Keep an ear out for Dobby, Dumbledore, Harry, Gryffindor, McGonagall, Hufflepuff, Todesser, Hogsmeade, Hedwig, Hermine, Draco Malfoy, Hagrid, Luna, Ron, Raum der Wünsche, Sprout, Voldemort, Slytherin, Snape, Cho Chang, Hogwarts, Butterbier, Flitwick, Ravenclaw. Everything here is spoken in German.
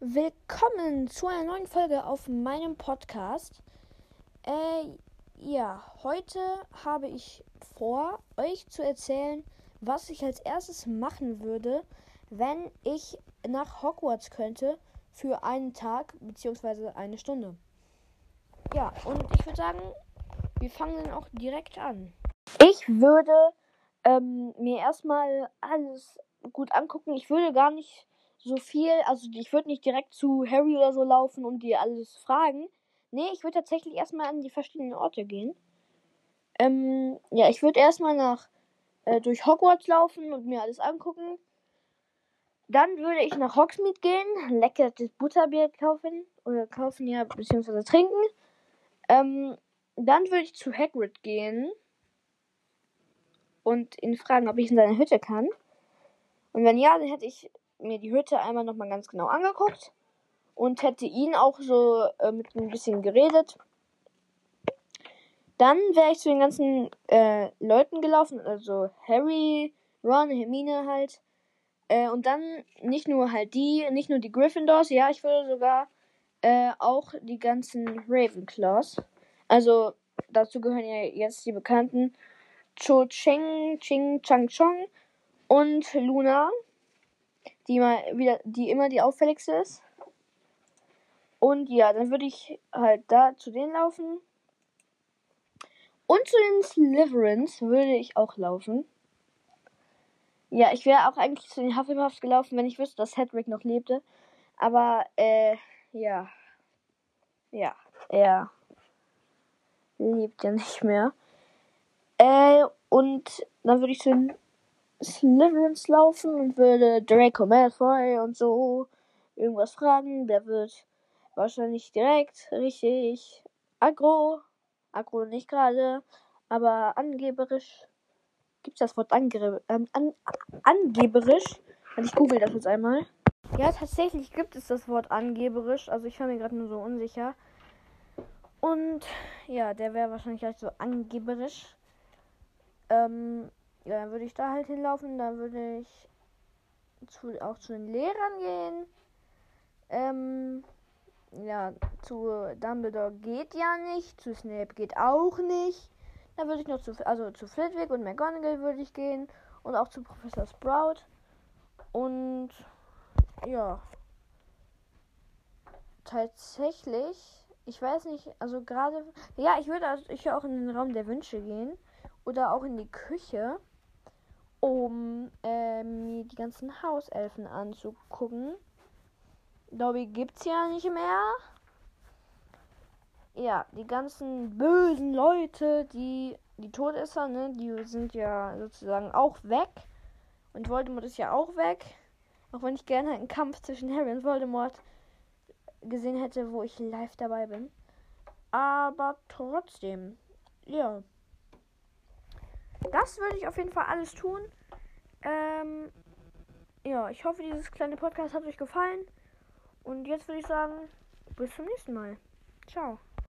Willkommen zu einer neuen Folge auf meinem Podcast. Heute habe ich vor, euch zu erzählen, was ich als erstes machen würde, wenn ich nach Hogwarts könnte für einen Tag bzw. eine Stunde. Ja, und ich würde sagen, wir fangen dann auch direkt an. Ich würde mir erstmal alles gut angucken. Ich würde gar nicht so viel, also ich würde nicht direkt zu Harry oder so laufen und die alles fragen. Nee, ich würde tatsächlich erstmal an die verschiedenen Orte gehen. Ich würde erstmal durch Hogwarts laufen und mir alles angucken. Dann würde ich nach Hogsmeade gehen, leckeres Butterbier beziehungsweise trinken. Dann würde ich zu Hagrid gehen und ihn fragen, ob ich in seine Hütte kann. Und wenn ja, dann hätte ich mir die Hütte einmal nochmal ganz genau angeguckt und hätte ihn auch so mit ein bisschen geredet. Dann wäre ich zu den ganzen Leuten gelaufen, also Harry, Ron, Hermine halt. Und dann nicht nur die Gryffindors, ja, ich würde sogar auch die ganzen Ravenclaws. Also dazu gehören ja jetzt die bekannten Cho Chang und Luna, die immer die auffälligste ist. Und ja, dann würde ich halt da zu denen laufen. Und zu den Slytherins würde ich auch laufen. Ja, ich wäre auch eigentlich zu den Hufflepuffs gelaufen, wenn ich wüsste, dass Hedwig noch lebte. Aber, ja, er lebt ja nicht mehr. Und dann würde ich zu den Slytherins laufen und würde Draco Malfoy und so irgendwas fragen. Der wird wahrscheinlich direkt richtig aggro. Aggro nicht gerade, aber angeberisch. Gibt's das Wort angeberisch? Also ich google das jetzt einmal. Ja, tatsächlich gibt es das Wort angeberisch. Also ich war mir gerade nur so unsicher. Und ja, der wäre wahrscheinlich gleich so angeberisch. Ja, dann würde ich da halt hinlaufen, dann würde ich auch zu den Lehrern gehen. Zu Dumbledore geht ja nicht, zu Snape geht auch nicht. Dann würde ich noch zu Flitwick und McGonagall würde ich gehen und auch zu Professor Sprout. Und ja, tatsächlich, ich weiß nicht, also gerade, ja, ich würde auch in den Raum der Wünsche gehen oder auch in die Küche, um mir die ganzen Hauselfen anzugucken. Dobby gibt's ja nicht mehr. Ja, die ganzen bösen Leute, die Todesser, ne, die sind ja sozusagen auch weg. Und Voldemort ist ja auch weg. Auch wenn ich gerne einen Kampf zwischen Harry und Voldemort gesehen hätte, wo ich live dabei bin. Aber trotzdem, ja. Das würde ich auf jeden Fall alles tun. Ich hoffe, dieses kleine Podcast hat euch gefallen. Und jetzt würde ich sagen, bis zum nächsten Mal. Ciao.